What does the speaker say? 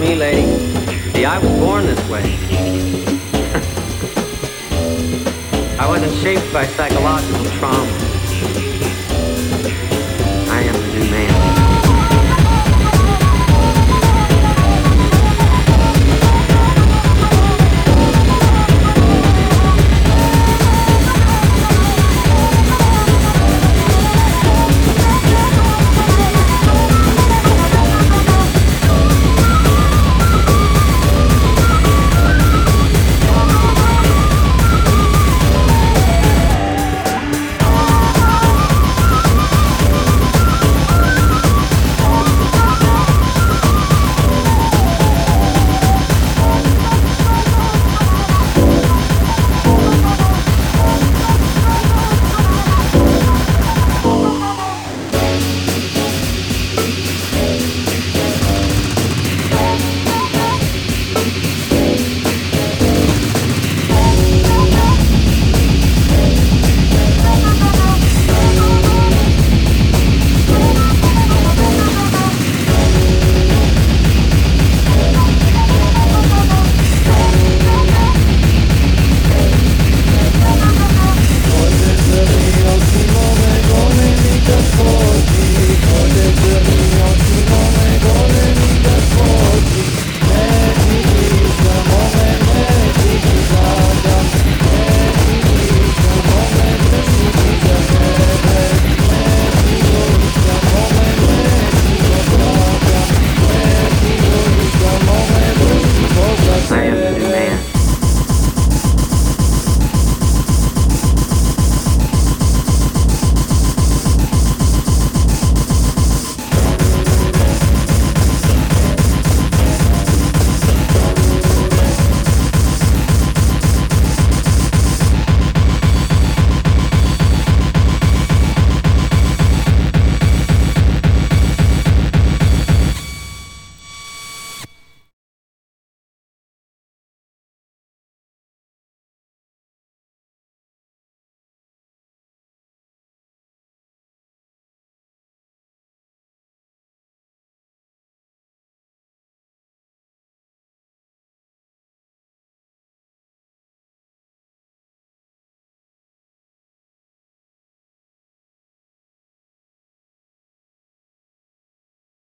me, lady. See, I was born this way. I wasn't shaped by psychological trauma. I am the new man.